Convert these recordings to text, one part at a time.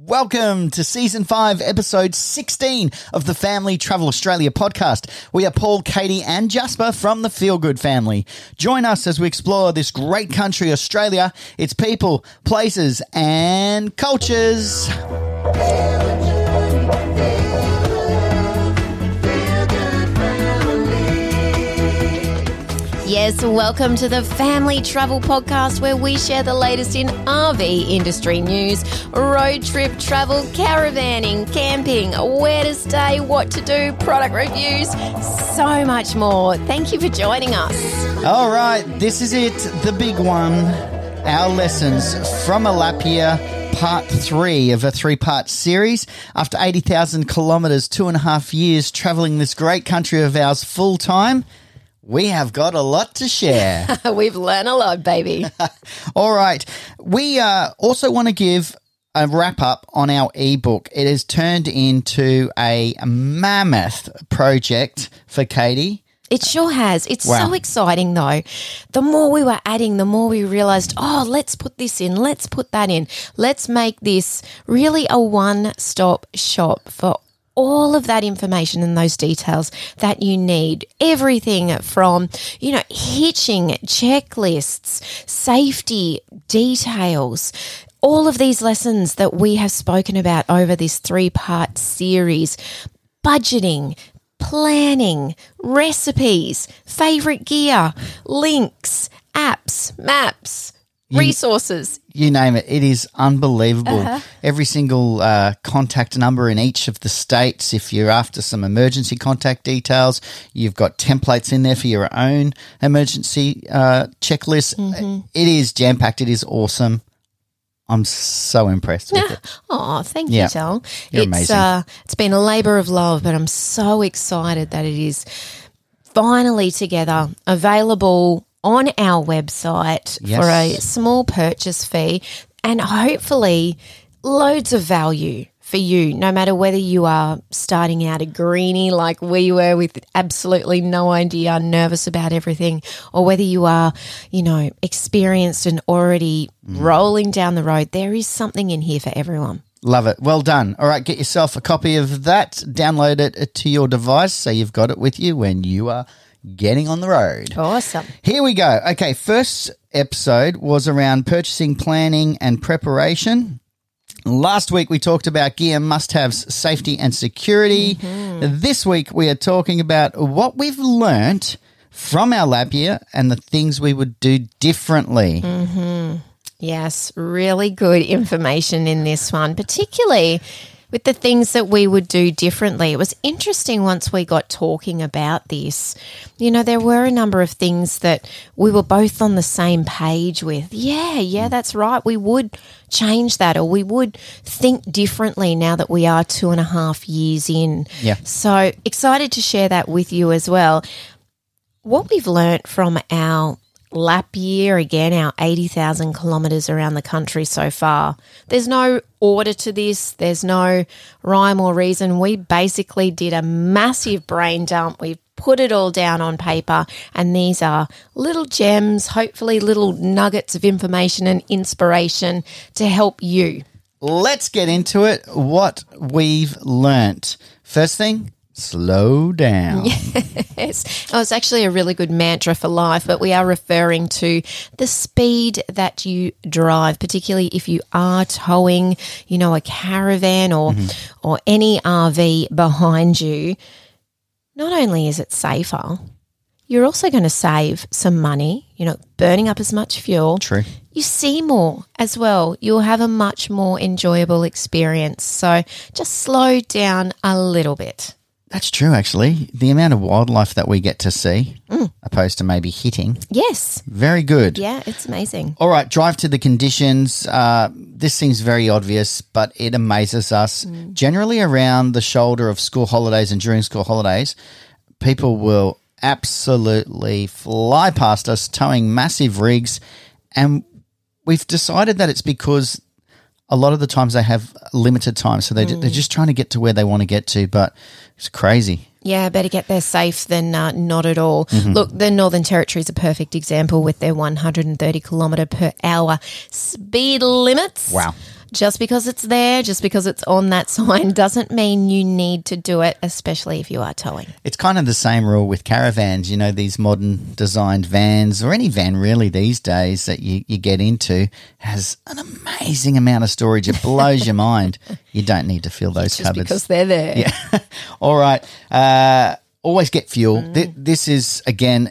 Welcome to Season 5, Episode 16 of the Family Travel Australia podcast. We are Paul, Katie and Jasper from the Feel Good family. Join us as we explore this great country, Australia, its people, places and cultures. Yes, welcome to the Family Travel Podcast, where we share the latest in RV industry news, road trip travel, caravanning, camping, where to stay, what to do, product reviews, so much more. Thank you for joining us. All right, this is it, the big one, our lessons from Alapia. Part 3 of a three-part series. After 80,000 kilometres, 2.5 years travelling this great country of ours full-time, we have got a lot to share. We've learned a lot, baby. All right. We also want to give a wrap-up on our ebook. It has turned into a mammoth project for Katie. It sure has. It's so exciting, though. The more we were adding, the more we realised, oh, let's put this in, let's put that in, let's make this really a one-stop shop for all of that information and those details that you need. Everything from, you know, hitching, checklists, safety details. All of these lessons that we have spoken about over this three-part series, budgeting, planning, recipes, favourite gear, links, apps, maps, resources. You name it. It is unbelievable. Every single contact number in each of the states, if you're after some emergency contact details, you've got templates in there for your own emergency checklist. It is jam-packed. It is awesome. I'm so impressed with it. Oh, thank you, Joel. You're amazing. It's been a labour of love, but I'm so excited that it is finally together, available on our website for a small purchase fee and hopefully loads of value for you, no matter whether you are starting out a greenie like we were with absolutely no idea, nervous about everything, or whether you are, you know, experienced and already rolling down the road. There is something in here for everyone. Love it. Well done. All right, get yourself a copy of that. Download it to your device so you've got it with you when you are getting on the road. Awesome. Here we go. Okay, first episode was around purchasing, planning and preparation. Last week we talked about gear, must-haves, safety and security. This week we are talking about what we've learnt from our lab year and the things we would do differently. Yes, really good information in this one, particularly with the things that we would do differently. It was interesting once we got talking about this. You know, there were a number of things that we were both on the same page with. Yeah, that's right. We would change that, or we would think differently now that we are 2.5 years in. Yeah. So excited to share that with you as well. What we've learnt from our lap year, again, our 80,000 kilometres around the country so far. There's no order to this. There's no rhyme or reason. We basically did a massive brain dump. We've put it all down on paper, and these are little gems, hopefully little nuggets of information and inspiration to help you. Let's get into it, what we've learnt. First thing, slow down. Yes. Well, it's actually a really good mantra for life, but we are referring to the speed that you drive, particularly if you are towing, you know, a caravan or any RV behind you. Not only is it safer, you're also going to save some money, you know, burning up as much fuel. True. You see more as well. You'll have a much more enjoyable experience. So just slow down a little bit. That's true, actually. The amount of wildlife that we get to see, opposed to maybe hitting. Yes. Very good. Yeah, it's amazing. All right, drive to the conditions. This seems very obvious, but it amazes us. Generally around the shoulder of school holidays and during school holidays, people will absolutely fly past us towing massive rigs, and we've decided that it's because a lot of the times they have limited time, so they're just trying to get to where they want to get to, but it's crazy. Yeah, better get there safe than not at all. Mm-hmm. Look, the Northern Territory is a perfect example with their 130 kilometre per hour speed limits. Wow. Just because it's there, just because it's on that sign doesn't mean you need to do it, especially if you are towing. It's kind of the same rule with caravans, you know, these modern designed vans or any van really these days that you get into has an amazing amount of storage. It blows your mind. You don't need to fill those cupboards. Just because they're there. Yeah. All right. Always get fuel. This is, again,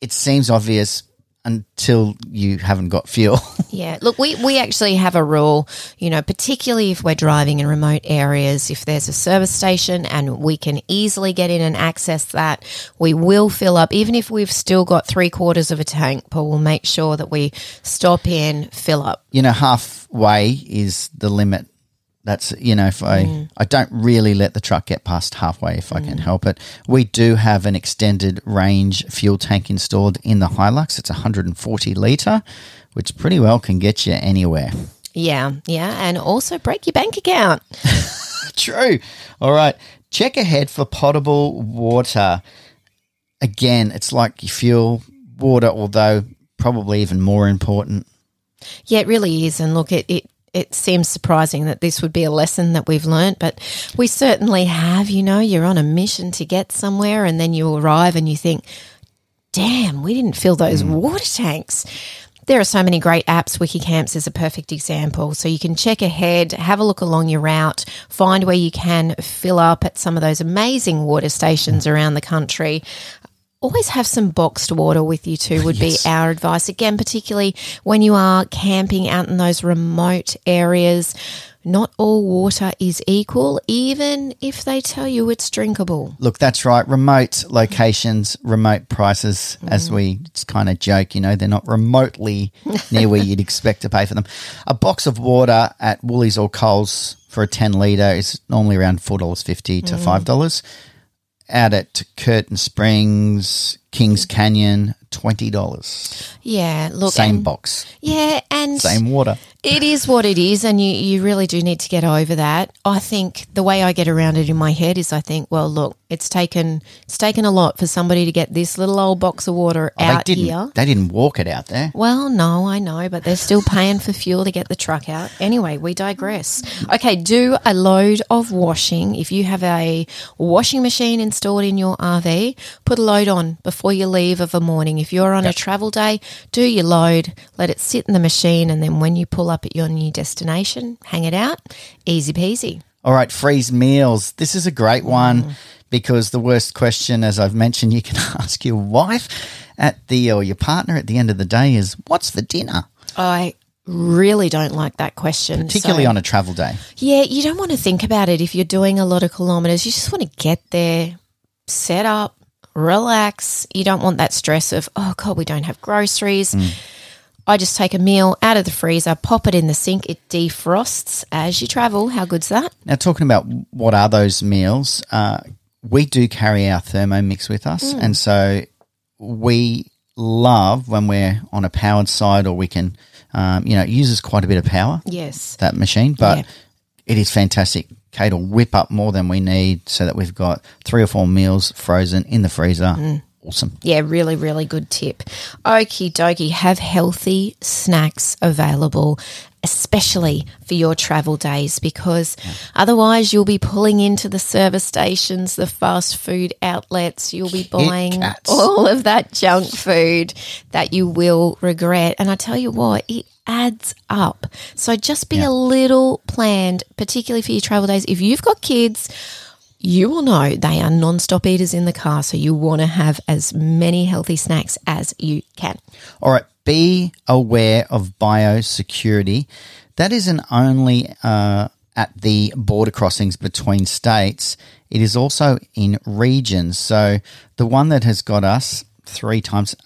it seems obvious, until you haven't got fuel. Yeah. Look, we actually have a rule, you know, particularly if we're driving in remote areas, if there's a service station and we can easily get in and access that, we will fill up. Even if we've still got 3/4 of a tank, but we'll make sure that we stop in, fill up. You know, halfway is the limit. That's, you know, if I don't really let the truck get past halfway if I can help it. We do have an extended range fuel tank installed in the Hilux. It's 140 litre, which pretty well can get you anywhere. Yeah, yeah, and also break your bank account. True. All right, check ahead for potable water. Again, it's like your fuel, water, although probably even more important. Yeah, it really is. And look, it seems surprising that this would be a lesson that we've learnt, but we certainly have. You know, you're on a mission to get somewhere and then you arrive and you think, damn, we didn't fill those water tanks. There are so many great apps. WikiCamps is a perfect example. So you can check ahead, have a look along your route, find where you can fill up at some of those amazing water stations around the country. Always have some boxed water with you too would be our advice. Again, particularly when you are camping out in those remote areas, not all water is equal, even if they tell you it's drinkable. Look, that's right. Remote locations, remote prices, as we kind of joke, you know, they're not remotely near where you'd expect to pay for them. A box of water at Woolies or Coles for a 10 litre is normally around $4.50 to $5. Out at Curtin Springs, King's Canyon, $20. Yeah, look, same box. Yeah, and same water. It is what it is, and you really do need to get over that. I think the way I get around it in my head is I think, well, look, it's taken a lot for somebody to get this little old box of water out here. They didn't walk it out there. Well, no, I know, but they're still paying for fuel to get the truck out. Anyway, we digress. Okay, do a load of washing. If you have a washing machine installed in your RV, put a load on before you leave of a morning. If you're on a travel day, do your load, let it sit in the machine, and then when you pull up at your new destination, hang it out. Easy peasy. All right, freeze meals. This is a great one because the worst question, as I've mentioned, you can ask your wife or your partner at the end of the day is, what's for dinner? I really don't like that question. Particularly on a travel day. Yeah, you don't want to think about it if you're doing a lot of kilometres. You just want to get there, set up, relax. You don't want that stress of, oh, God, we don't have groceries. I just take a meal out of the freezer, pop it in the sink. It defrosts as you travel. How good's that? Now, talking about what are those meals, we do carry our Thermomix with us. And so we love when we're on a powered side or we can, you know, it uses quite a bit of power. Yes. That machine. But it is fantastic. Kate will whip up more than we need so that we've got 3 or 4 meals frozen in the freezer. Awesome. Yeah, really, really good tip. Okie dokie, have healthy snacks available, especially for your travel days, because otherwise you'll be pulling into the service stations, the fast food outlets, you'll be buying all of that junk food that you will regret. And I tell you what, it adds up. So just be a little planned, particularly for your travel days. If you've got kids, you will know they are non-stop eaters in the car, so you want to have as many healthy snacks as you can. All right, be aware of biosecurity. That isn't only at the border crossings between states. It is also in regions. So the one that has got us 3 times,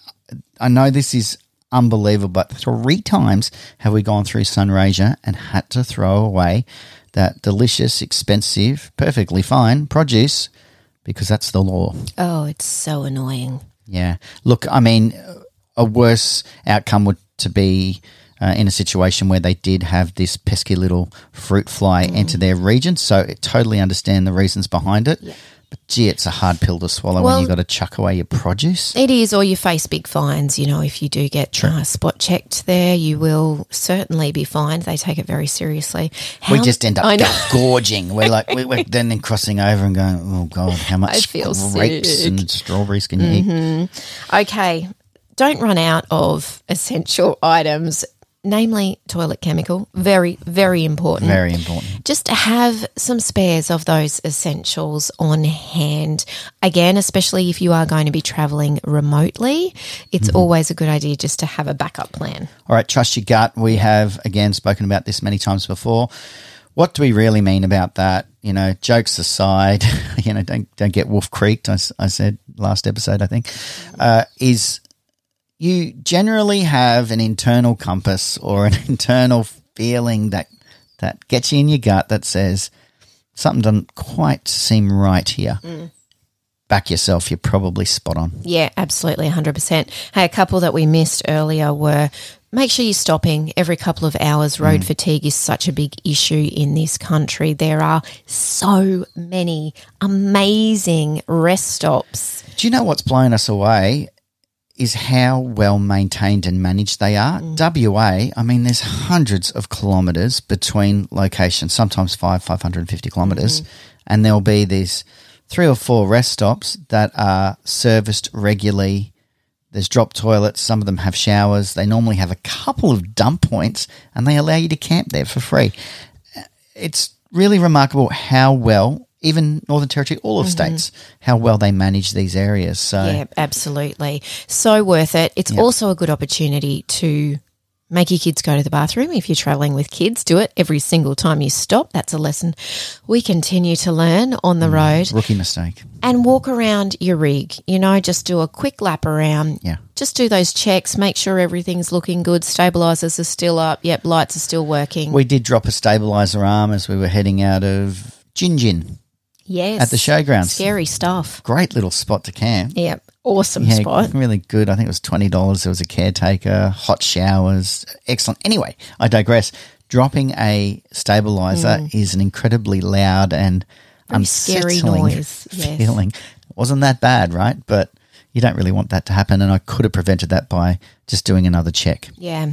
I know this is unbelievable, but 3 times have we gone through Sunraysia and had to throw away that delicious, expensive, perfectly fine produce because that's the law. Oh, it's so annoying. Yeah. Look, I mean, a worse outcome would to be in a situation where they did have this pesky little fruit fly into their region, so I totally understand the reasons behind it. Yeah. But gee, it's a hard pill to swallow when you've got to chuck away your produce. It is, or you face big fines. You know, if you do get spot checked there, you will certainly be fined. They take it very seriously. We just end up gorging. We're like, we're then crossing over and going, oh, God, how much grapes and strawberries can you eat? Okay, don't run out of essential items, namely toilet chemical, very, very important. Very important. Just have some spares of those essentials on hand. Again, especially if you are going to be travelling remotely, it's always a good idea just to have a backup plan. All right, trust your gut. We have, again, spoken about this many times before. What do we really mean about that? You know, jokes aside, you know, don't get wolf creeked, I said last episode, I think, is – you generally have an internal compass or an internal feeling that gets you in your gut that says something doesn't quite seem right here. Mm. Back yourself, you're probably spot on. Yeah, absolutely, 100%. Hey, a couple that we missed earlier were make sure you're stopping every couple of hours. Road fatigue is such a big issue in this country. There are so many amazing rest stops. Do you know what's blown us away? Is how well maintained and managed they are. WA, I mean, there's hundreds of kilometres between locations, sometimes 550 kilometres, and there'll be these 3 or 4 rest stops that are serviced regularly. There's drop toilets. Some of them have showers. They normally have a couple of dump points, and they allow you to camp there for free. It's really remarkable how well, even Northern Territory, all of states, how well they manage these areas. So yeah, absolutely. So worth it. It's also a good opportunity to make your kids go to the bathroom. If you're travelling with kids, do it every single time you stop. That's a lesson we continue to learn on the road. Rookie mistake. And walk around your rig, you know, just do a quick lap around. Yeah. Just do those checks, make sure everything's looking good, stabilisers are still up, yep, lights are still working. We did drop a stabiliser arm as we were heading out of Gin Gin. Yes. At the showgrounds. Scary stuff. Great little spot to camp. Yeah. Awesome spot. Really good. I think it was $20. There was a caretaker, hot showers. Excellent. Anyway, I digress. Dropping a stabiliser is an incredibly loud and unsettling scary noise. Feeling. It wasn't that bad, right? But you don't really want that to happen, and I could have prevented that by just doing another check. Yeah,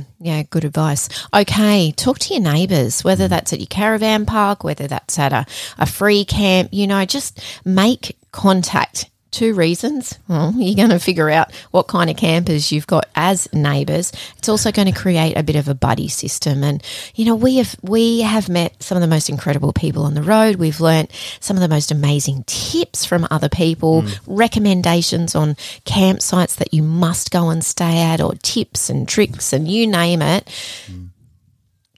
good advice. Okay, talk to your neighbours, whether that's at your caravan park, whether that's at a free camp, you know, just make contact. 2 reasons. Well, you're going to figure out what kind of campers you've got as neighbours. It's also going to create a bit of a buddy system. And, you know, we have met some of the most incredible people on the road. We've learnt some of the most amazing tips from other people, recommendations on campsites that you must go and stay at, or tips and tricks and you name it.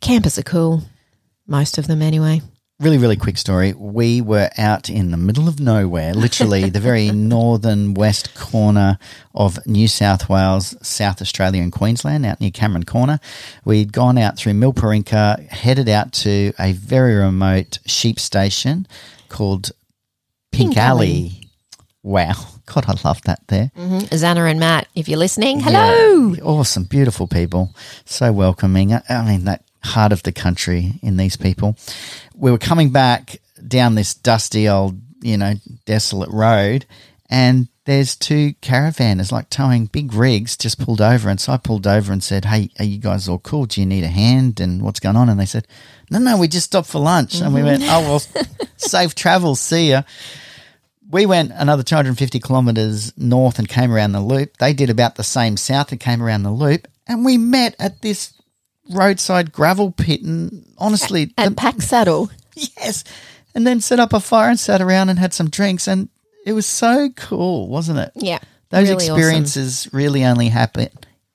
Campers are cool, most of them anyway. Really, really quick story. We were out in the middle of nowhere, literally the very northern west corner of New South Wales, South Australia and Queensland, out near Cameron Corner. We'd gone out through Milparinka, headed out to a very remote sheep station called Pink Alley. Wow. God, I love that there. Zanna and Matt, if you're listening, hello. Yeah, awesome, beautiful people, so welcoming. I mean, that heart of the country in these people. We were coming back down this dusty old, you know, desolate road, and there's 2 caravanners like towing big rigs just pulled over. And so I pulled over and said, hey, are you guys all cool? Do you need a hand and what's going on? And they said, no, we just stopped for lunch. And we went, oh, well, safe travel, see ya. We went another 250 kilometres north and came around the loop. They did about the same south and came around the loop, and we met at this roadside gravel pit, and honestly at Pack Saddle, yes, and then set up a fire and sat around and had some drinks, and it was so cool, wasn't it? Yeah, those really experiences awesome. Really only happen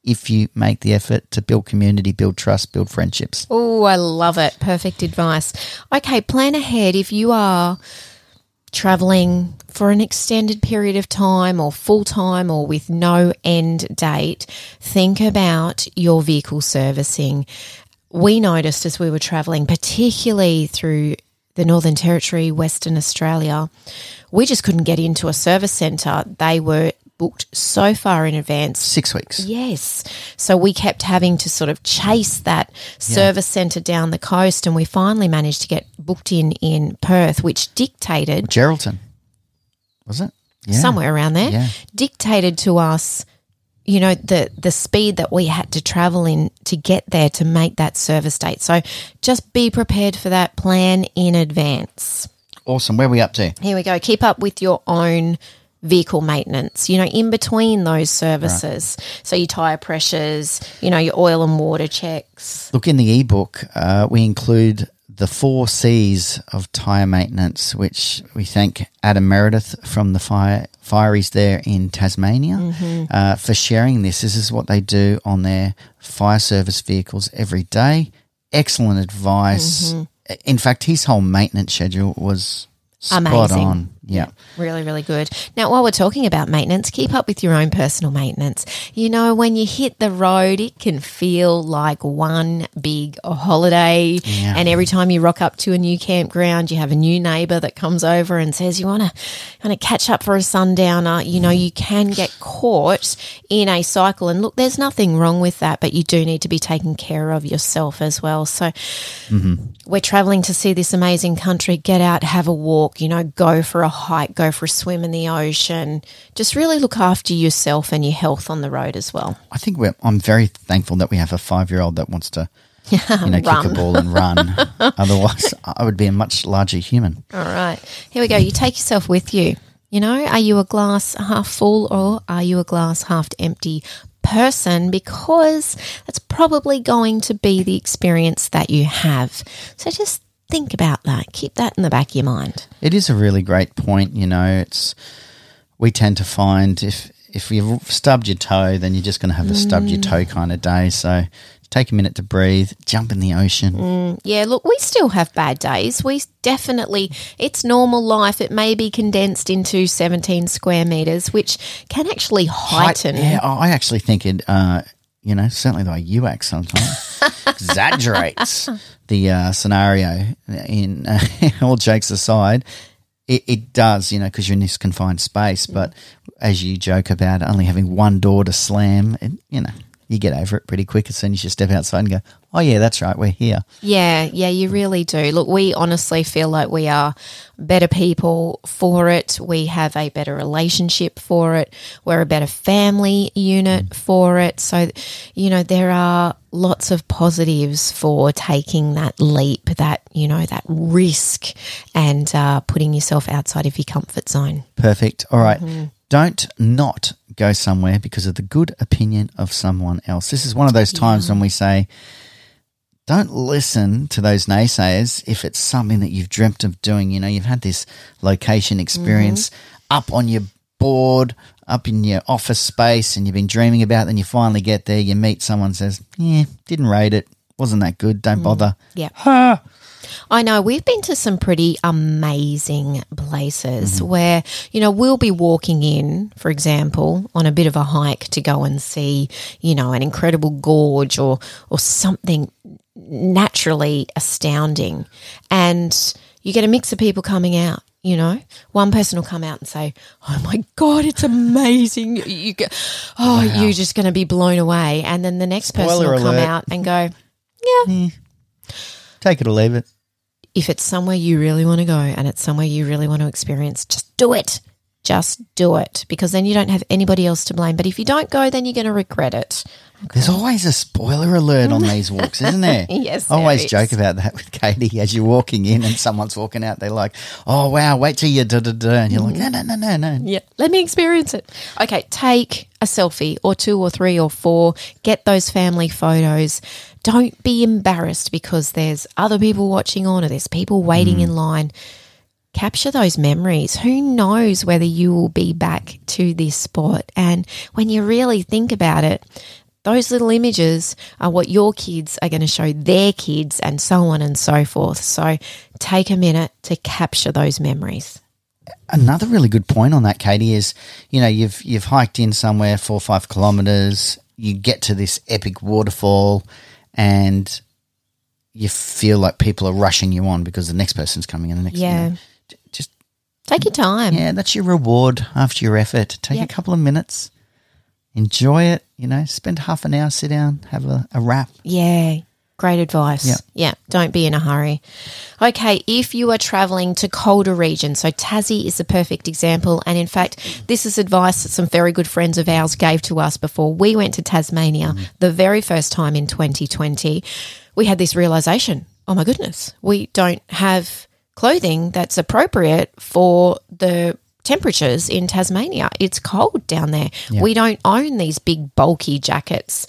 if you make the effort to build community, build trust, build friendships. Oh, I love it. Perfect advice. Okay, plan ahead. If you are traveling for an extended period of time or full-time or with no end date, think about your vehicle servicing. We noticed as we were traveling, particularly through the Northern Territory, Western Australia, we just couldn't get into a service centre. They were booked so far in advance. 6 weeks. Yes. So we kept having to sort of chase that service centre down the coast, and we finally managed to get booked in Perth, which dictated – Geraldton. was it? Yeah. Somewhere around there, yeah. Dictated to us, you know, the speed that we had to travel in to get there to make that service date. So just be prepared for that, plan in advance. Awesome. Where are we up to? Here we go. Keep up with your own vehicle maintenance, you know, in between those services. Right. So your tyre pressures, you know, your oil and water checks. Look, in the ebook, we include the 4 C's of tyre maintenance, which we thank Adam Meredith from the Fireys there in Tasmania for sharing this. This is what they do on their fire service vehicles every day. Excellent advice. Mm-hmm. In fact, his whole maintenance schedule was spot on. Yeah. Really, really good. Now, while we're talking about maintenance, keep up with your own personal maintenance. You know, when you hit the road, it can feel like one big holiday. Yeah. And every time you rock up to a new campground, you have a new neighbour that comes over and says, you want to catch up for a sundowner. You know, you can get caught in a cycle. And look, there's nothing wrong with that, but you do need to be taking care of yourself as well. So we're travelling to see this amazing country. Get out, have a walk, you know, go for a hike, go for a swim in the ocean. Just really look after yourself and your health on the road as well. I think I'm very thankful that we have a 5-year-old that wants to, you know, kick a ball and run. Otherwise, I would be a much larger human. All right. Here we go. You take yourself with you. You know, are you a glass half full or are you a glass half empty person? Because that's probably going to be the experience that you have. So just think about that. Keep that in the back of your mind. It is a really great point, you know. We tend to find if you've stubbed your toe, then you're just going to have a stubbed your toe kind of day. So take a minute to breathe, jump in the ocean. Yeah, look, we still have bad days. We definitely, it's normal life. It may be condensed into 17 square metres, which can actually heighten. Yeah, I actually think it you know, certainly the way you act sometimes exaggerates the scenario. In all jokes aside, it does, you know, because you're in this confined space. But as you joke about only having one door to slam, and, you know, you get over it pretty quick as soon as you step outside and go, oh, yeah, that's right, we're here. Yeah, you really do. Look, we honestly feel like we are better people for it. We have a better relationship for it. We're a better family unit for it. So, you know, there are lots of positives for taking that leap, that, you know, that risk and putting yourself outside of your comfort zone. Perfect. All right. Don't not go somewhere because of the good opinion of someone else. This is one of those times when we say, don't listen to those naysayers if it's something that you've dreamt of doing. You know, you've had this location experience up on your board, up in your office space, and you've been dreaming about it, then you finally get there, you meet someone, says, yeah, didn't rate it, wasn't that good, don't bother. Yeah. Ha! I know we've been to some pretty amazing places where, you know, we'll be walking in, for example, on a bit of a hike to go and see, you know, an incredible gorge or something naturally astounding. And you get a mix of people coming out. You know, one person will come out and say, oh, my God, it's amazing. You're just going to be blown away. And then the next person will come out and go, yeah. Take it or leave it. If it's somewhere you really want to go and it's somewhere you really want to experience, just do it. Just do it, because then you don't have anybody else to blame. But if you don't go, then you're going to regret it. Okay. There's always a spoiler alert on these walks, isn't there? Yes, I always joke about that with Katie as you're walking in and someone's walking out. They're like, oh, wow, wait till you da-da-da. And you're like, no. Yeah, let me experience it. Okay, take a selfie or two or three or four. Get those family photos. Don't be embarrassed because there's other people watching on or there's people waiting in line. Capture those memories. Who knows whether you will be back to this spot? And when you really think about it, those little images are what your kids are going to show their kids and so on and so forth. So take a minute to capture those memories. Another really good point on that, Katie, is, you know, you've hiked in somewhere 4 or 5 kilometres, you get to this epic waterfall and you feel like people are rushing you on because the next person's coming and the next you know, take your time. Yeah, that's your reward after your effort. Take a couple of minutes, enjoy it, you know, spend half an hour, sit down, have a wrap. Yeah, Great advice. Yeah, don't be in a hurry. Okay, if you are travelling to colder regions, so Tassie is the perfect example, and in fact, this is advice that some very good friends of ours gave to us before we went to Tasmania the very first time in 2020. We had this realisation, oh my goodness, we don't have clothing that's appropriate for the temperatures in Tasmania. It's cold down there. Yeah. We don't own these big bulky jackets.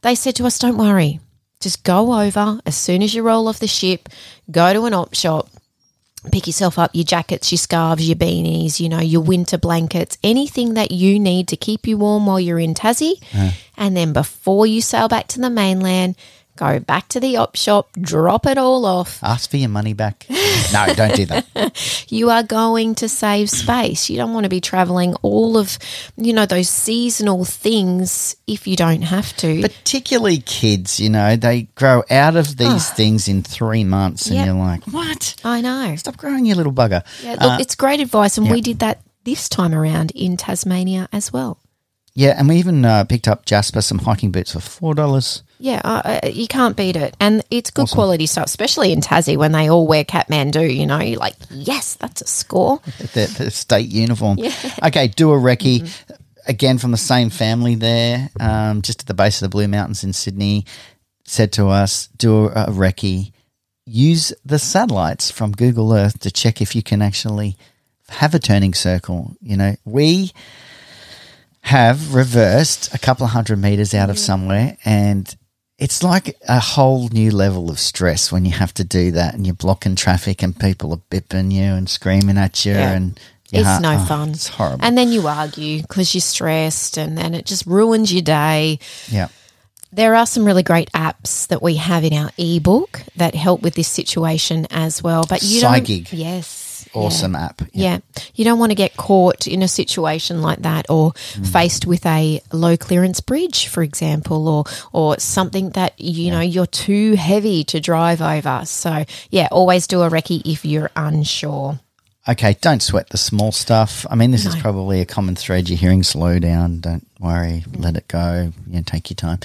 They said to us, don't worry. Just go over as soon as you roll off the ship, go to an op shop, pick yourself up your jackets, your scarves, your beanies, you know, your winter blankets, anything that you need to keep you warm while you're in Tassie. And then before you sail back to the mainland, go back to the op shop, drop it all off. Ask for your money back. No, don't do that. You are going to save space. You don't want to be travelling all of, you know, those seasonal things if you don't have to. Particularly kids, you know, they grow out of these things in 3 months and you're like, what? I know. Stop growing, you little bugger. Yeah, look, it's great advice, and we did that this time around in Tasmania as well. Yeah, and we even picked up Jasper some hiking boots for $4. Yeah, you can't beat it. And it's good quality stuff, especially in Tassie when they all wear Kathmandu, you know. You're like, yes, that's a score. The state uniform. Yeah. Okay, do a recce. Again, from the same family there, just at the base of the Blue Mountains in Sydney, said to us, do a recce. Use the satellites from Google Earth to check if you can actually have a turning circle. You know, we have reversed a couple of 100 meters out of somewhere, and it's like a whole new level of stress when you have to do that and you're blocking traffic and people are bipping you and screaming at you and it's no fun. It's horrible. And then you argue because you're stressed, and it just ruins your day. Yeah. There are some really great apps that we have in our ebook that help with this situation as well. But you Psychic. Don't – Yes. Awesome app. Yeah. You don't want to get caught in a situation like that, or faced with a low clearance bridge, for example, or something that, you know, you're too heavy to drive over. So, yeah, always do a recce if you're unsure. Okay, don't sweat the small stuff. I mean, this is probably a common thread. You're hearing slow down, don't worry, let it go, you know, take your time.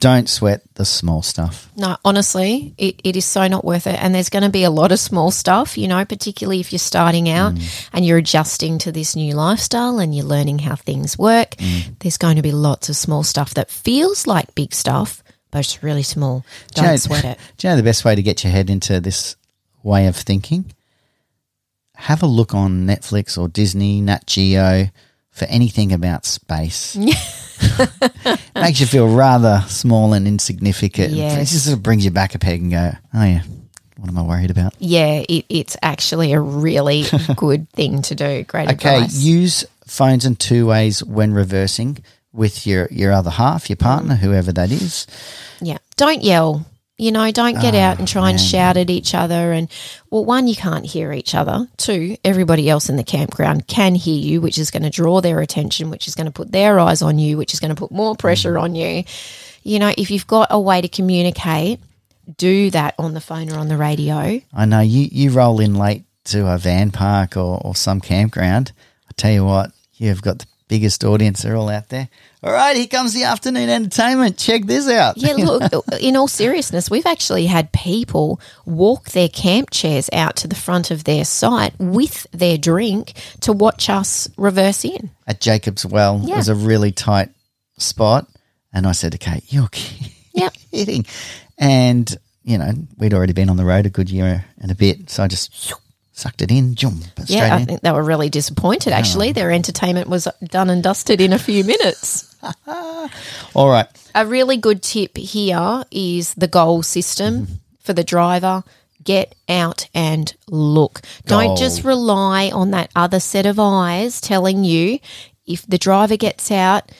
Don't sweat the small stuff. No, honestly, it is so not worth it. And there's going to be a lot of small stuff, you know, particularly if you're starting out and you're adjusting to this new lifestyle and you're learning how things work. There's going to be lots of small stuff that feels like big stuff, but it's really small. Don't sweat it. Do you know the best way to get your head into this way of thinking? Have a look on Netflix or Disney, Nat Geo, for anything about space. Makes you feel rather small and insignificant. Yes. It just sort of brings you back a peg and go, oh, yeah, what am I worried about? Yeah, it's actually a really good thing to do. Great advice. Okay, use phones in two ways when reversing with your other half, your partner, whoever that is. Yeah, don't yell. You know, don't get out and try and shout at each other. And, well, one, you can't hear each other. Two, everybody else in the campground can hear you, which is going to draw their attention, which is going to put their eyes on you, which is going to put more pressure on you. You know, if you've got a way to communicate, do that on the phone or on the radio. I know. You roll in late to a van park or some campground. I tell you what, you've got the biggest audience, they're all out there. All right, here comes the afternoon entertainment. Check this out. Yeah, look, in all seriousness, we've actually had people walk their camp chairs out to the front of their site with their drink to watch us reverse in. At Jacob's Well, it was a really tight spot, and I said to Kate, you're kidding. And, you know, we'd already been on the road a good year and a bit, so I just sucked it in, jump straight in. I think they were really disappointed, actually. Their entertainment was done and dusted in a few minutes. All right. A really good tip here is the goal system for the driver. Get out and look. Goal. Don't just rely on that other set of eyes telling you. If the driver gets out,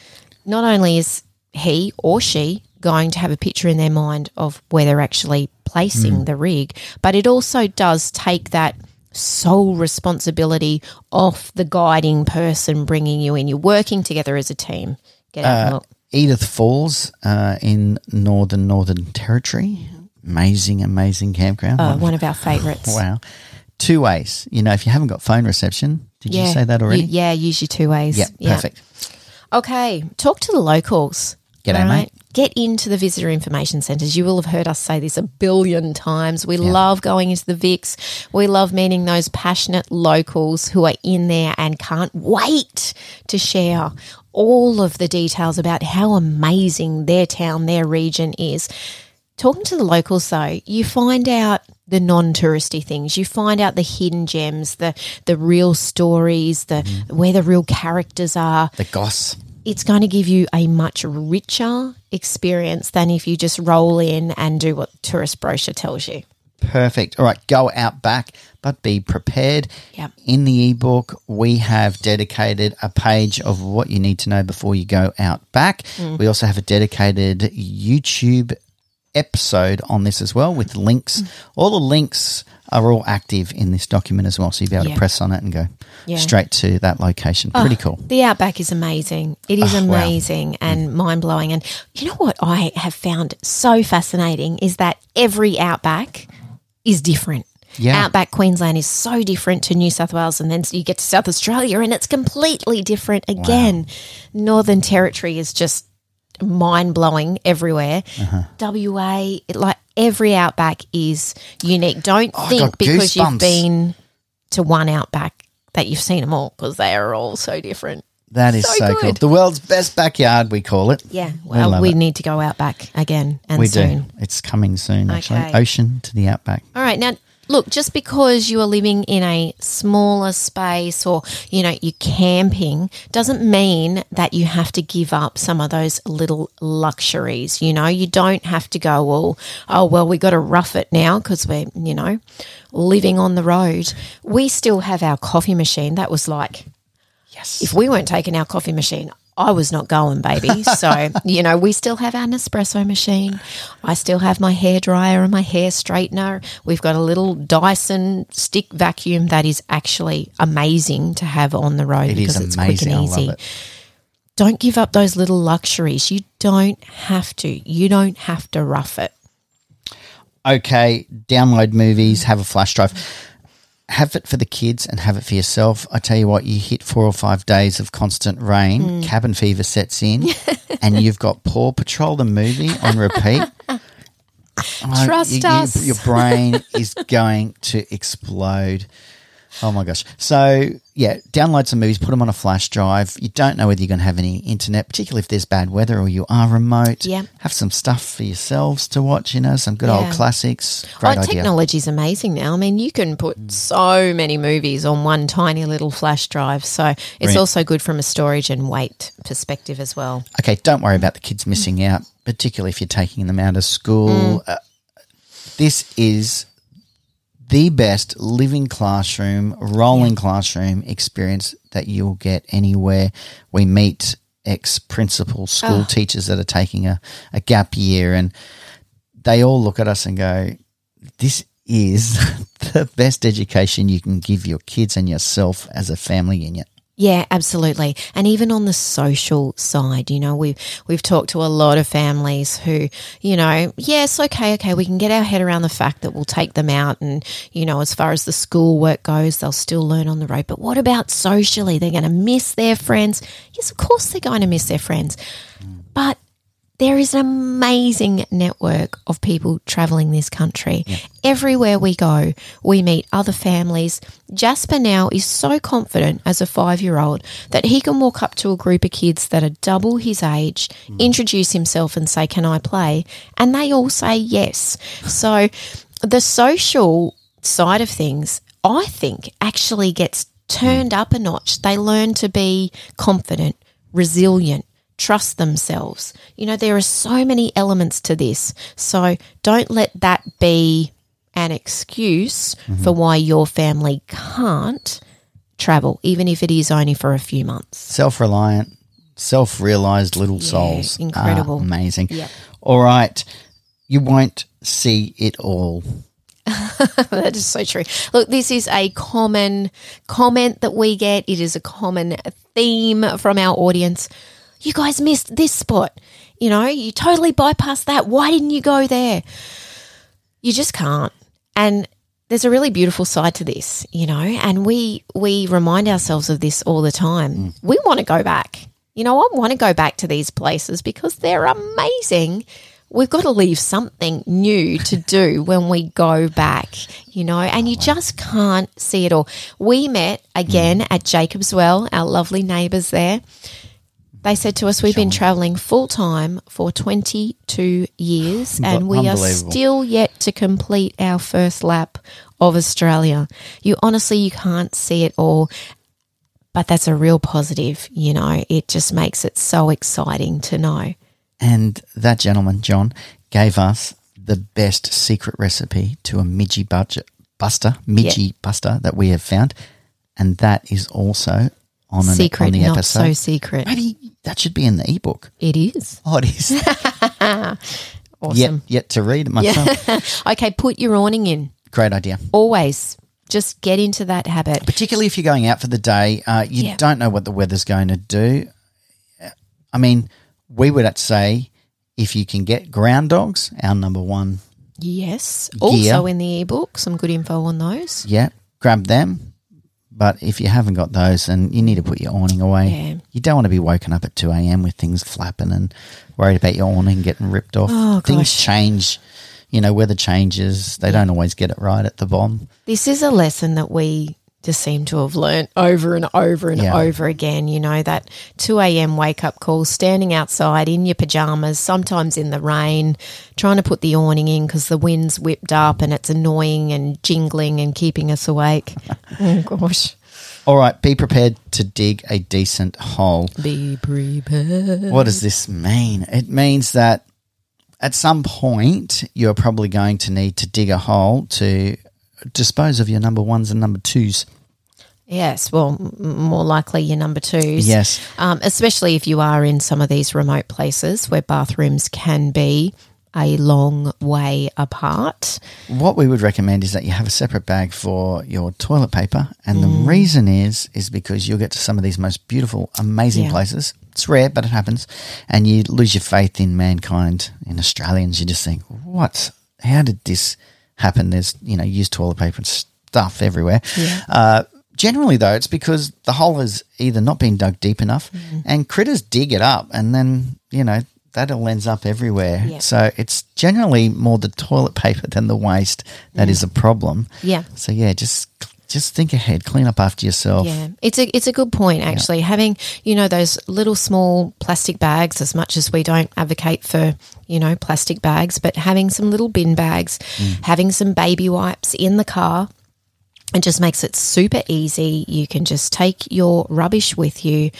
not only is he or she going to have a picture in their mind of where they're actually placing the rig, but it also does take that sole responsibility off the guiding person bringing you in. You're working together as a team. Get out and look. Edith Falls in Northern Territory. Amazing campground. One of our favourites. Wow. Two ways. You know, if you haven't got phone reception, did you say that already? Use your two ways. Yeah, perfect. Okay, talk to the locals. G'day, mate. Get into the visitor information centres. You will have heard us say this a billion times. We love going into the Vics. We love meeting those passionate locals who are in there and can't wait to share all of the details about how amazing their town, their region is. Talking to the locals, though, you find out the non-touristy things. You find out the hidden gems, the real stories, where the real characters are. The goss. It's going to give you a much richer experience than if you just roll in and do what the tourist brochure tells you. Perfect. All right, go out back, but be prepared. Yep. In the ebook, we have dedicated a page of what you need to know before you go out back. Mm. We also have a dedicated YouTube episode on this as well with links. All the links are all active in this document as well, so you'll be able to press on it and go straight to that location. Pretty cool. The outback is amazing. It is amazing and mind-blowing. And you know what I have found so fascinating is that every outback is different. Yeah. Outback Queensland is so different to New South Wales, and then you get to South Australia and it's completely different again. Wow. Northern Territory is just mind-blowing everywhere. WA, every outback is unique. Don't think because you've been to one outback that you've seen them all, because they are all so different. That is so cool. The world's best backyard, we call it. Yeah, well, we need to go out back again soon. Do. It's coming soon, actually. Okay. Ocean to the outback. All right, now look, just because you are living in a smaller space or, you know, you're camping doesn't mean that you have to give up some of those little luxuries, you know. You don't have to go, we got to rough it now because we're, you know, living on the road. We still have our coffee machine. That was like, yes, if we weren't taking our coffee machine, I was not going, baby. So, you know, we still have our Nespresso machine. I still have my hairdryer and my hair straightener. We've got a little Dyson stick vacuum that is actually amazing to have on the road because it's quick and easy. I love it. Don't give up those little luxuries. You don't have to. You don't have to rough it. Okay, download movies, have a flash drive. Have it for the kids and have it for yourself. I tell you what, you hit 4 or 5 days of constant rain, cabin fever sets in, and you've got Paw Patrol, the movie, on repeat. Trust us. Your brain is going to explode. Oh, my gosh. So, yeah, download some movies, put them on a flash drive. You don't know whether you're going to have any internet, particularly if there's bad weather or you are remote. Yeah. Have some stuff for yourselves to watch, you know, some good old classics. Great idea. Technology's amazing now. I mean, you can put so many movies on one tiny little flash drive. So it's also good from a storage and weight perspective as well. Okay, don't worry about the kids missing out, particularly if you're taking them out of school. This is the best living classroom, rolling classroom experience that you'll get anywhere. We meet ex-principal school teachers that are taking a gap year, and they all look at us and go, this is the best education you can give your kids and yourself as a family unit. Yeah, absolutely. And even on the social side, you know, we've talked to a lot of families who, you know, yes, okay, we can get our head around the fact that we'll take them out and, you know, as far as the school work goes, they'll still learn on the road. But what about socially? They're going to miss their friends. Yes, of course they're going to miss their friends. But there is an amazing network of people travelling this country. Yeah. Everywhere we go, we meet other families. Jasper now is so confident as a 5-year-old that he can walk up to a group of kids that are double his age, introduce himself and say, "Can I play?" And they all say yes. So the social side of things, I think, actually gets turned up a notch. They learn to be confident, resilient, trust themselves. You know, there are so many elements to this. So don't let that be an excuse for why your family can't travel, even if it is only for a few months. Self-reliant, self-realized little souls. Incredible. Amazing. Yep. All right. You won't see it all. That is so true. Look, this is a common comment that we get. It is a common theme from our audience. You guys missed this spot. You know, you totally bypassed that. Why didn't you go there? You just can't. And there's a really beautiful side to this, you know, and we remind ourselves of this all the time. We want to go back. you know, I want to go back to these places because they're amazing. We've got to leave something new to do when we go back, you know, and you just can't see it all. We met again at Jacob's Well, our lovely neighbours there. They said to us, we've been travelling full-time for 22 years and we are still yet to complete our first lap of Australia. You can't see it all, but that's a real positive, you know. It just makes it so exciting to know. And that gentleman, John, gave us the best secret recipe to a midgie buster that we have found, and that is also on the episode. Not so secret. Maybe that should be in the ebook. It is. Oh, it is. Awesome. Yet to read it myself. Yeah. Okay, put your awning in. Great idea. Always. Just get into that habit. Particularly if you're going out for the day. You don't know what the weather's going to do. I mean, we would say if you can get ground dogs, our number one. Yes. Gear. Also in the ebook, some good info on those. Yeah. Grab them. But if you haven't got those, then you need to put your awning away. Yeah. You don't want to be woken up at 2 a.m. with things flapping and worried about your awning getting ripped off. Oh, things change. You know, weather changes. They don't always get it right at the bottom. This is a lesson that we just seem to have learnt over and over and over again, you know, that 2 a.m. wake-up call, standing outside in your pyjamas, sometimes in the rain, trying to put the awning in because the wind's whipped up and it's annoying and jingling and keeping us awake. Oh, gosh. All right, be prepared to dig a decent hole. Be prepared. What does this mean? It means that at some point you're probably going to need to dig a hole to dispose of your number ones and number twos. Yes, well, more likely your number twos. Yes. Especially if you are in some of these remote places where bathrooms can be a long way apart. What we would recommend is that you have a separate bag for your toilet paper, and the reason is because you'll get to some of these most beautiful, amazing places. It's rare, but it happens, and you lose your faith in mankind, in Australians. You just think, how did this happen? There's, you know, used toilet paper and stuff everywhere. Yeah. Generally, though, it's because the hole has either not been dug deep enough and critters dig it up, and then, you know, that all ends up everywhere. Yeah. So it's generally more the toilet paper than the waste that is a problem. Yeah. So, just think ahead, clean up after yourself. Yeah, it's a good point, actually. Yeah. Having, you know, those little small plastic bags, as much as we don't advocate for, you know, plastic bags, but having some little bin bags, having some baby wipes in the car, it just makes it super easy. You can just take your rubbish with you.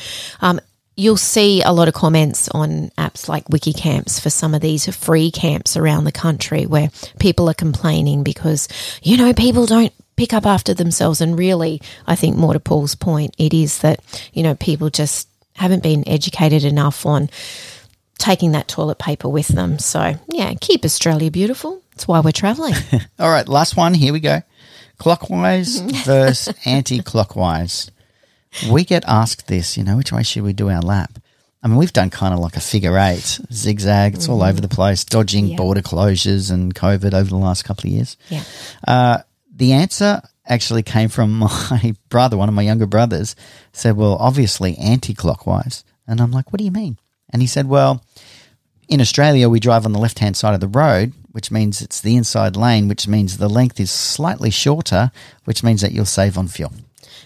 You'll see a lot of comments on apps like WikiCamps for some of these free camps around the country where people are complaining because, you know, people don't pick up after themselves. And really, I think more to Paul's point, it is that, you know, people just haven't been educated enough on taking that toilet paper with them. So, yeah, keep Australia beautiful. That's why we're travelling. All right, last one. Here we go. Clockwise versus anti-clockwise. We get asked this, you know, which way should we do our lap? I mean, we've done kind of like a figure eight, zigzag. It's all over the place, dodging border closures and COVID over the last couple of years. Yeah. The answer actually came from my brother. One of my younger brothers said, well, obviously anti-clockwise. And I'm like, what do you mean? And he said, well, in Australia, we drive on the left-hand side of the road, which means it's the inside lane, which means the length is slightly shorter, which means that you'll save on fuel.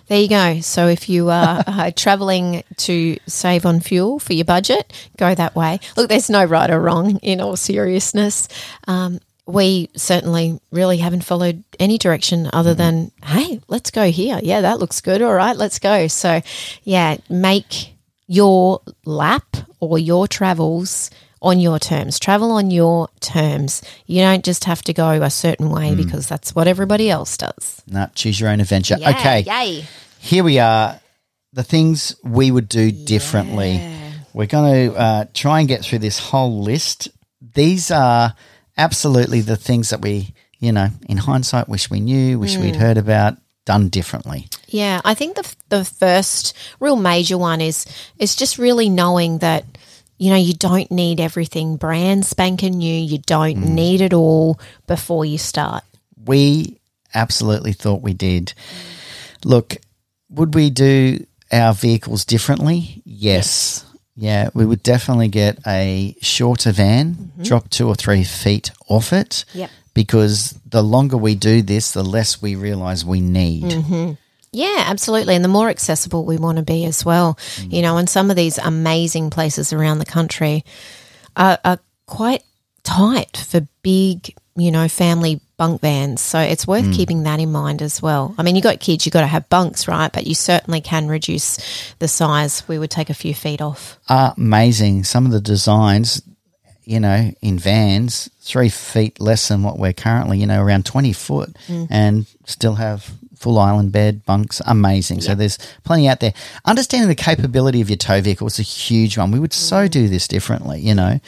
There you go. So if you are travelling to save on fuel for your budget, go that way. Look, there's no right or wrong in all seriousness. We certainly really haven't followed any direction other than, hey, let's go here. Yeah, that looks good. All right, let's go. So, yeah, make your lap or your travels on your terms. Travel on your terms. You don't just have to go a certain way because that's what everybody else does. No, choose your own adventure. Yeah, okay. Yay. Here we are, the things we would do differently. Yeah. We're going to try and get through this whole list. These are absolutely the things that we, you know, in hindsight wish we knew, wish we'd heard about, done differently. Yeah, I think the first real major one is just really knowing that, you know, you don't need everything brand spanking new. You don't need it all before you start. We absolutely thought we did. Look, would we do our vehicles differently? Yes. Yeah, we would definitely get a shorter van, drop 2 or 3 feet off it. Yep. Because the longer we do this, the less we realise we need. Mm-hmm. Yeah, absolutely. And the more accessible we want to be as well. Mm. You know, and some of these amazing places around the country are quite tight for big, you know, family bunk vans. So it's worth keeping that in mind as well. I mean, you got kids, you've got to have bunks, right? But you certainly can reduce the size. We would take a few feet off. Amazing. Some of the designs, you know, in vans, 3 feet less than what we're currently, you know, around 20 foot and still have full island bed, bunks, amazing. Yeah. So there's plenty out there. Understanding the capability of your tow vehicle is a huge one. We would so do this differently, you know.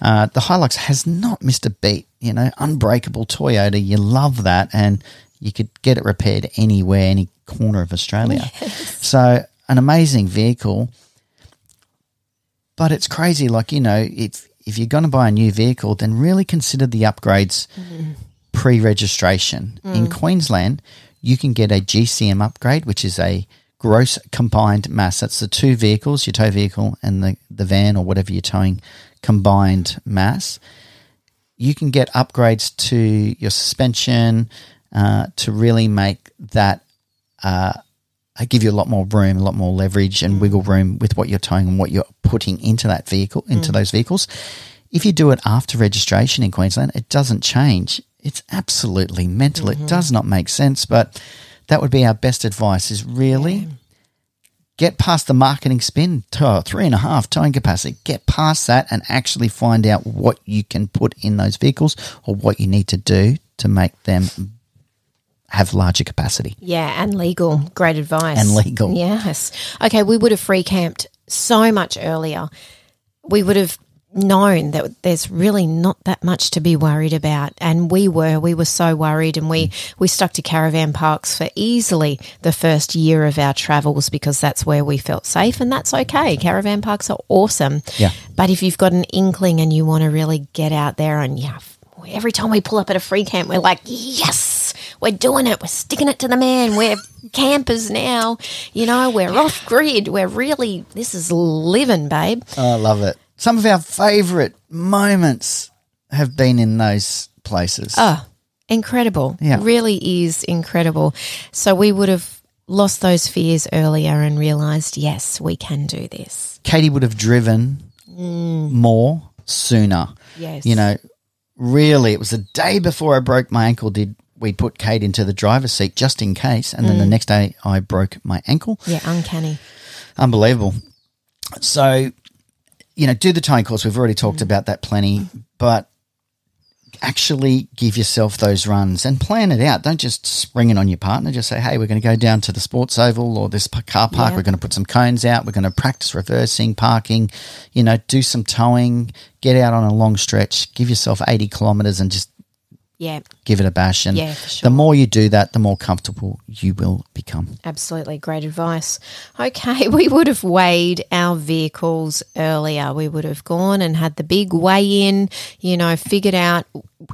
Yeah. The Hilux has not missed a beat, you know, unbreakable Toyota. You love that, and you could get it repaired anywhere, any corner of Australia. Yes. So an amazing vehicle, but it's crazy. Like, you know, it's, if you're going to buy a new vehicle, then really consider the upgrades pre-registration. In Queensland, you can get a GCM upgrade, which is a gross combined mass. That's the two vehicles, your tow vehicle and the van or whatever you're towing, combined mass. You can get upgrades to your suspension to really make that give you a lot more room, a lot more leverage and wiggle room with what you're towing and what you're putting into that vehicle, into those vehicles. If you do it after registration in Queensland, it doesn't change. It's absolutely mental. It does not make sense, but that would be our best advice is really get past the marketing spin, 3.5 towing capacity. Get past that and actually find out what you can put in those vehicles or what you need to do to make them have larger capacity. Yeah, and legal. Great advice. And legal. Yes. Okay, we would have free camped so much earlier. We would have known that there's really not that much to be worried about, and we were so worried, and we stuck to caravan parks for easily the first year of our travels because that's where we felt safe, and that's okay. Caravan parks are awesome. Yeah. But if you've got an inkling and you want to really get out there, and every time we pull up at a free camp, we're like, yes! We're doing it. We're sticking it to the man. We're campers now. You know, we're off grid. We're really, this is living, babe. Oh, I love it. Some of our favourite moments have been in those places. Oh, incredible. Yeah. Really is incredible. So we would have lost those fears earlier and realised, yes, we can do this. Katie would have driven more sooner. Yes. You know, really, it was the day before I broke my ankle we put Kate into the driver's seat just in case, and then the next day I broke my ankle. Yeah, uncanny. Unbelievable. So, you know, do the towing course. We've already talked about that plenty, but actually give yourself those runs and plan it out. Don't just spring it on your partner. Just say, hey, we're going to go down to the sports oval or this car park. Yeah. We're going to put some cones out. We're going to practice reversing, parking, you know, do some towing, get out on a long stretch, give yourself 80 kilometres and just, yeah, give it a bash, and for sure. The more you do that, the more comfortable you will become. Absolutely, great advice. Okay, we would have weighed our vehicles earlier. We would have gone and had the big weigh-in, you know, figured out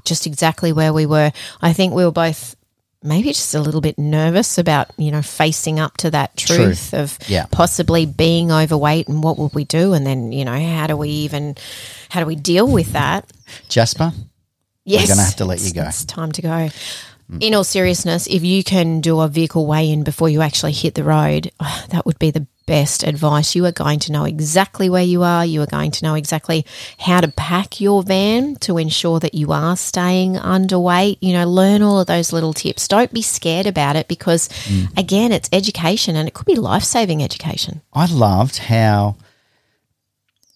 just exactly where we were. I think we were both maybe just a little bit nervous about, you know, facing up to that truth of possibly being overweight and what will we do, and then, you know, how do we deal with that? Jasper? Yes, we're going to have to let you go. It's time to go. In all seriousness, if you can do a vehicle weigh-in before you actually hit the road, that would be the best advice. You are going to know exactly where you are. You are going to know exactly how to pack your van to ensure that you are staying underweight. You know, learn all of those little tips. Don't be scared about it because, again, it's education and it could be life-saving education. I loved how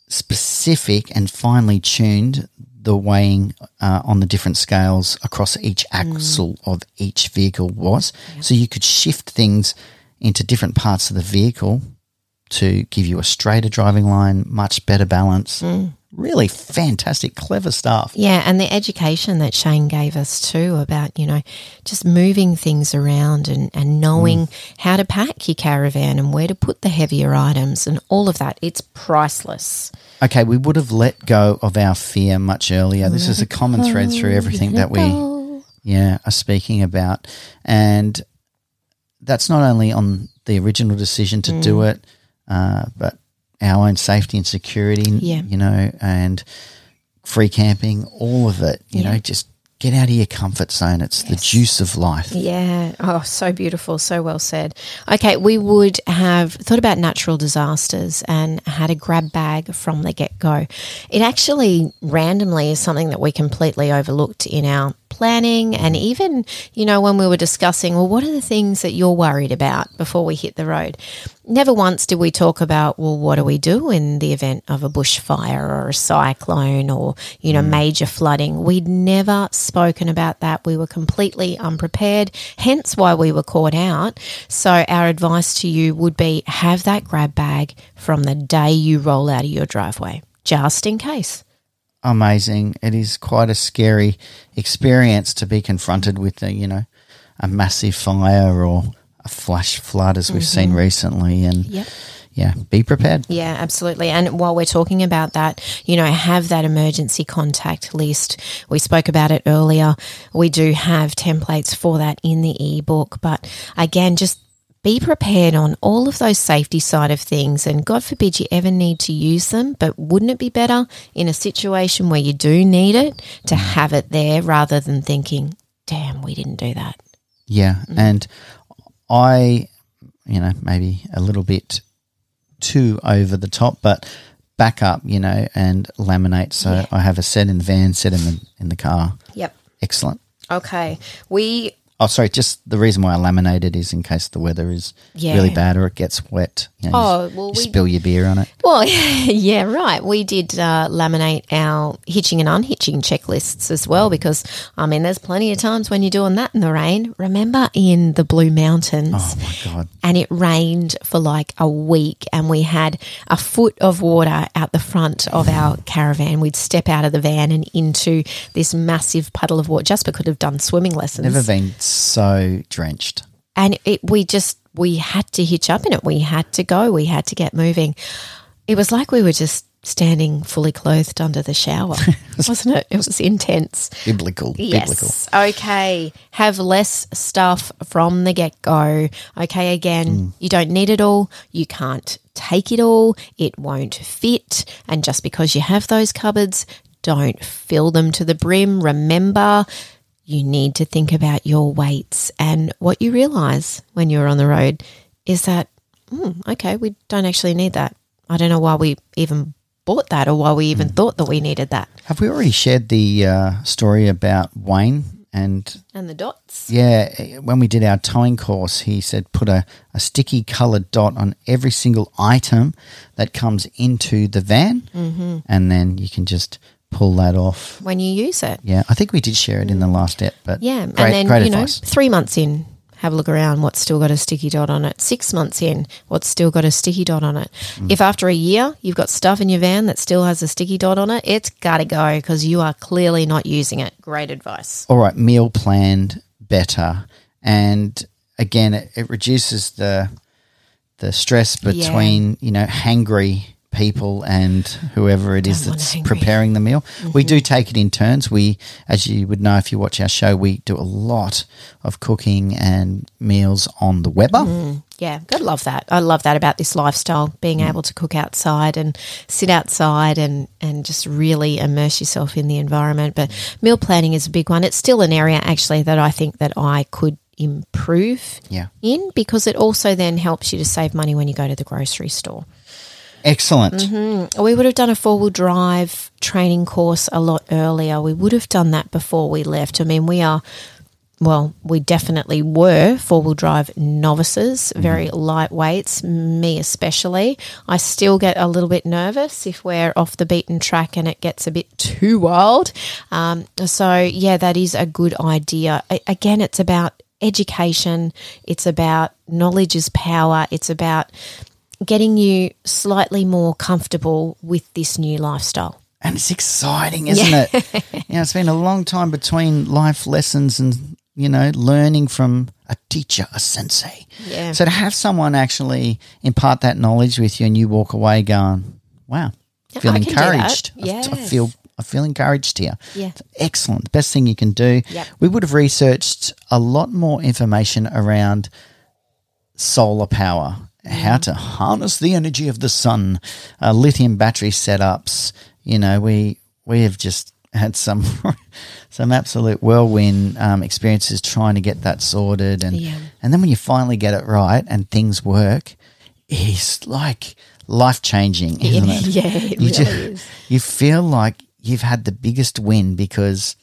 specific and finely tuned the weighing on the different scales across each axle of each vehicle was. Yeah. So you could shift things into different parts of the vehicle to give you a straighter driving line, much better balance. Really fantastic, clever stuff. Yeah, and the education that Shane gave us too about, you know, just moving things around and knowing how to pack your caravan and where to put the heavier items and all of that. It's priceless. Okay, we would have let go of our fear much earlier. This is a common thread through everything that we are speaking about. And that's not only on the original decision to do it, but our own safety and security, you know, and free camping, all of it, you know, just get out of your comfort zone. It's the juice of life. Yeah. Oh, so beautiful. So well said. Okay, we would have thought about natural disasters and had a grab bag from the get-go. It actually randomly is something that we completely overlooked in our planning, and even, you know, when we were discussing, well, what are the things that you're worried about before we hit the road? Never once did we talk about, well, what do we do in the event of a bushfire or a cyclone or, you know, major flooding? We'd never spoken about that. We were completely unprepared, hence why we were caught out. So our advice to you would be have that grab bag from the day you roll out of your driveway, just in case. Amazing. It is quite a scary experience to be confronted with a, you know, a massive fire or a flash flood as we've seen recently, and yeah, be prepared. Yeah, absolutely. And while we're talking about that, you know, have that emergency contact list. We spoke about it earlier. We do have templates for that in the ebook, but again, just be prepared on all of those safety side of things, and God forbid you ever need to use them, but wouldn't it be better in a situation where you do need it to have it there rather than thinking, damn, we didn't do that? Yeah, and I, you know, maybe a little bit too over the top, but back up, you know, and laminate. So I have a set in the van, set in the car. Yep. Excellent. Okay. Oh, sorry, just the reason why I laminate it is in case the weather is really bad or it gets wet. You know, you spill your beer on it. Well, yeah, right. We did laminate our hitching and unhitching checklists as well, because, I mean, there's plenty of times when you're doing that in the rain. Remember in the Blue Mountains? Oh, my God. And it rained for like a week, and we had a foot of water out the front of our caravan. We'd step out of the van and into this massive puddle of water. Jasper could have done swimming lessons. Never been so drenched, and we had to hitch up in it. We had to get moving. It was like we were just standing fully clothed under the shower, wasn't it? It was intense. Biblical. Okay, have less stuff from the get-go. Okay, again, you don't need it all. You can't take it all. It won't fit. And just because you have those cupboards, don't fill them to the brim. Remember, you need to think about your weights, and what you realise when you're on the road is that, okay, we don't actually need that. I don't know why we even bought that or why we even thought that we needed that. Have we already shared the story about Wayne and the dots? Yeah. When we did our towing course, he said put a sticky coloured dot on every single item that comes into the van, and then you can just pull that off when you use it. Yeah, I think we did share it in the last step, but yeah, great, and then great advice. Know, 3 months in, have a look around. What's still got a sticky dot on it? 6 months in, what's still got a sticky dot on it? If after a year you've got stuff in your van that still has a sticky dot on it, it's got to go because you are clearly not using it. Great advice. All right, meal planned better, and again, it reduces the stress between you know, hangry people and whoever it is that's preparing the meal. We do take it in turns. We, as you would know if you watch our show, we do a lot of cooking and meals on the Weber. Yeah, gotta love that. I love that about this lifestyle, being able to cook outside and sit outside and just really immerse yourself in the environment. But meal planning is a big one. It's still an area actually that I think that I could improve in, because it also then helps you to save money when you go to the grocery store. Excellent. We would have done a four-wheel drive training course a lot earlier. We would have done that before we left. I mean, we definitely were four-wheel drive novices, very lightweights, me especially. I still get a little bit nervous if we're off the beaten track and it gets a bit too wild. So, yeah, that is a good idea. Again, it's about education. It's about knowledge is power. It's about getting you slightly more comfortable with this new lifestyle. And it's exciting, isn't it? You know, it's been a long time between life lessons and, you know, learning from a teacher, a sensei. Yeah. So to have someone actually impart that knowledge with you and you walk away going, wow, I feel encouraged. Yes. I feel encouraged here. Yeah. It's excellent. The best thing you can do. Yep. We would have researched a lot more information around solar power how to harness the energy of the sun, lithium battery setups. You know, we have just had some absolute whirlwind experiences trying to get that sorted, and then when you finally get it right and things work, it's like life changing, isn't it? Yeah, it really is. You feel like you've had the biggest win because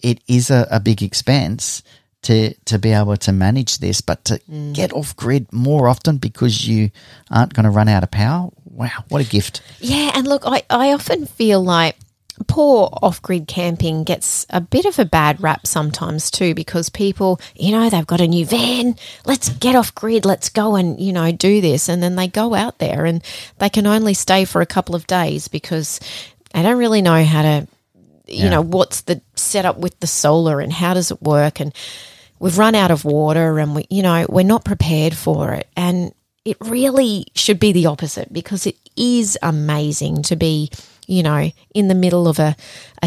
it is a big expense to be able to manage this, but to get off grid more often because you aren't going to run out of power. Wow, what a gift. Yeah, and look, I often feel like poor off-grid camping gets a bit of a bad rap sometimes too, because people, you know, they've got a new van, let's get off-grid, let's go and, you know, do this. And then they go out there and they can only stay for a couple of days because they don't really know how to, you know, what's the setup with the solar and how does it work, and we've run out of water and, we're not prepared for it. And it really should be the opposite, because it is amazing to be, you know, in the middle of a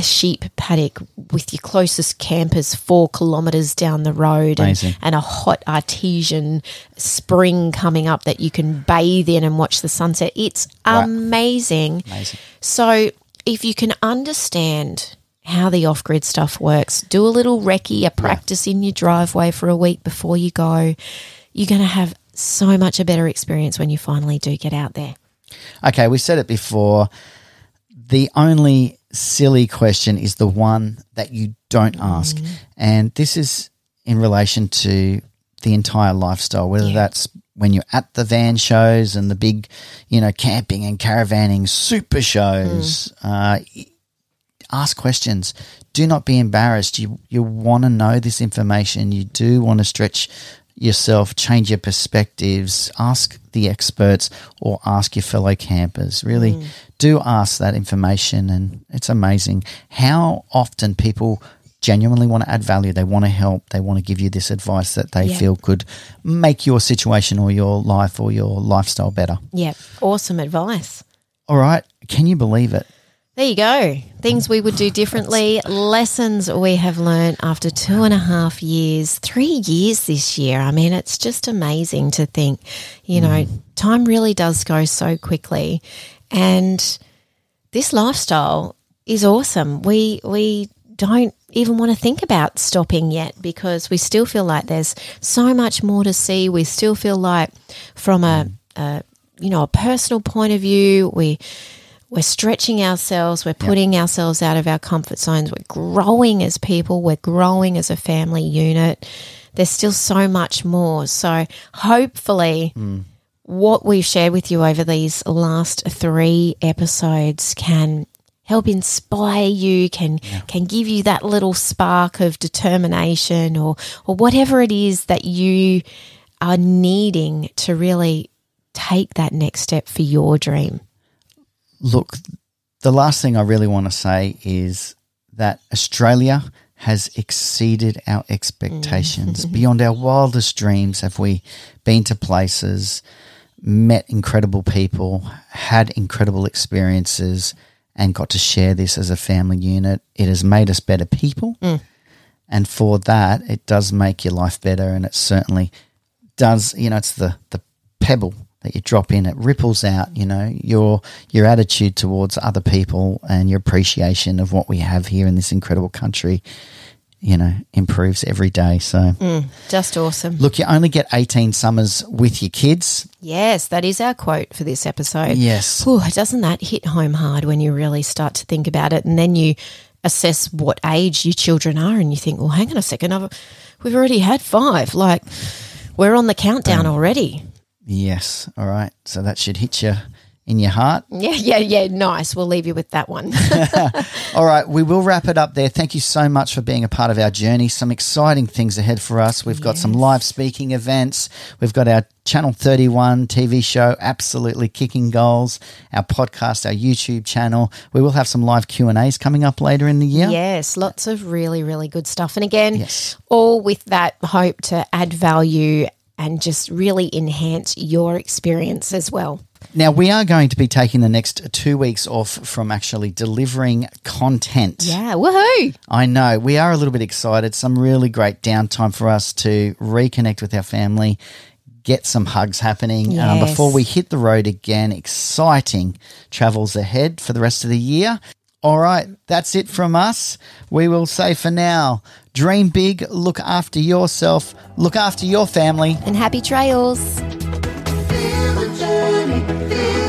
sheep paddock with your closest campers 4 kilometres down the road and a hot artesian spring coming up that you can bathe in and watch the sunset. It's amazing. Amazing. So if you can understand how the off-grid stuff works, do a little recce, a practice in your driveway for a week before you go, you're going to have so much a better experience when you finally do get out there. Okay, we said it before. The only silly question is the one that you don't ask. And this is in relation to the entire lifestyle, whether that's when you're at the van shows and the big, you know, camping and caravanning super shows. Ask questions. Do not be embarrassed. You want to know this information. You do want to stretch yourself, change your perspectives, ask the experts or ask your fellow campers. Really do ask that information, and it's amazing how often people genuinely want to add value. They want to help. They want to give you this advice that they feel could make your situation or your life or your lifestyle better. Yeah, awesome advice. All right, can you believe it? There you go. Things we would do differently, lessons we have learned after 2.5 years, 3 years this year. I mean, it's just amazing to think, you know, time really does go so quickly. And this lifestyle is awesome. We don't even want to think about stopping yet, because we still feel like there's so much more to see. We still feel like from a personal point of view, we're stretching ourselves, we're putting ourselves out of our comfort zones, we're growing as people, we're growing as a family unit. There's still so much more. So hopefully what we've shared with you over these last 3 episodes can help inspire you, can give you that little spark of determination or whatever it is that you are needing to really take that next step for your dream. Look, the last thing I really want to say is that Australia has exceeded our expectations. Beyond our wildest dreams have we been to places, met incredible people, had incredible experiences, and got to share this as a family unit. It has made us better people, and for that, it does make your life better, and it certainly does. You know, it's the pebble that you drop in, it ripples out, you know, your attitude towards other people and your appreciation of what we have here in this incredible country, you know, improves every day. So just awesome. Look, you only get 18 summers with your kids. Yes, that is our quote for this episode. Yes. Ooh, doesn't that hit home hard when you really start to think about it, and then you assess what age your children are and you think, well, hang on a second, we've already had 5. Like, we're on the countdown already. Yes. All right. So that should hit you in your heart. Yeah. Nice. We'll leave you with that one. All right. We will wrap it up there. Thank you so much for being a part of our journey. Some exciting things ahead for us. We've got some live speaking events. We've got our Channel 31 TV show, absolutely kicking goals, our podcast, our YouTube channel. We will have some live Q&As coming up later in the year. Yes, lots of really, really good stuff. And again, all with that hope to add value and just really enhance your experience as well. Now, we are going to be taking the next 2 weeks off from actually delivering content. Yeah, woohoo! I know. We are a little bit excited. Some really great downtime for us to reconnect with our family, get some hugs happening. Yes. Before we hit the road again, exciting travels ahead for the rest of the year. All right, that's it from us. We will say for now, dream big, look after yourself, look after your family. And happy trails. Feel the journey, feel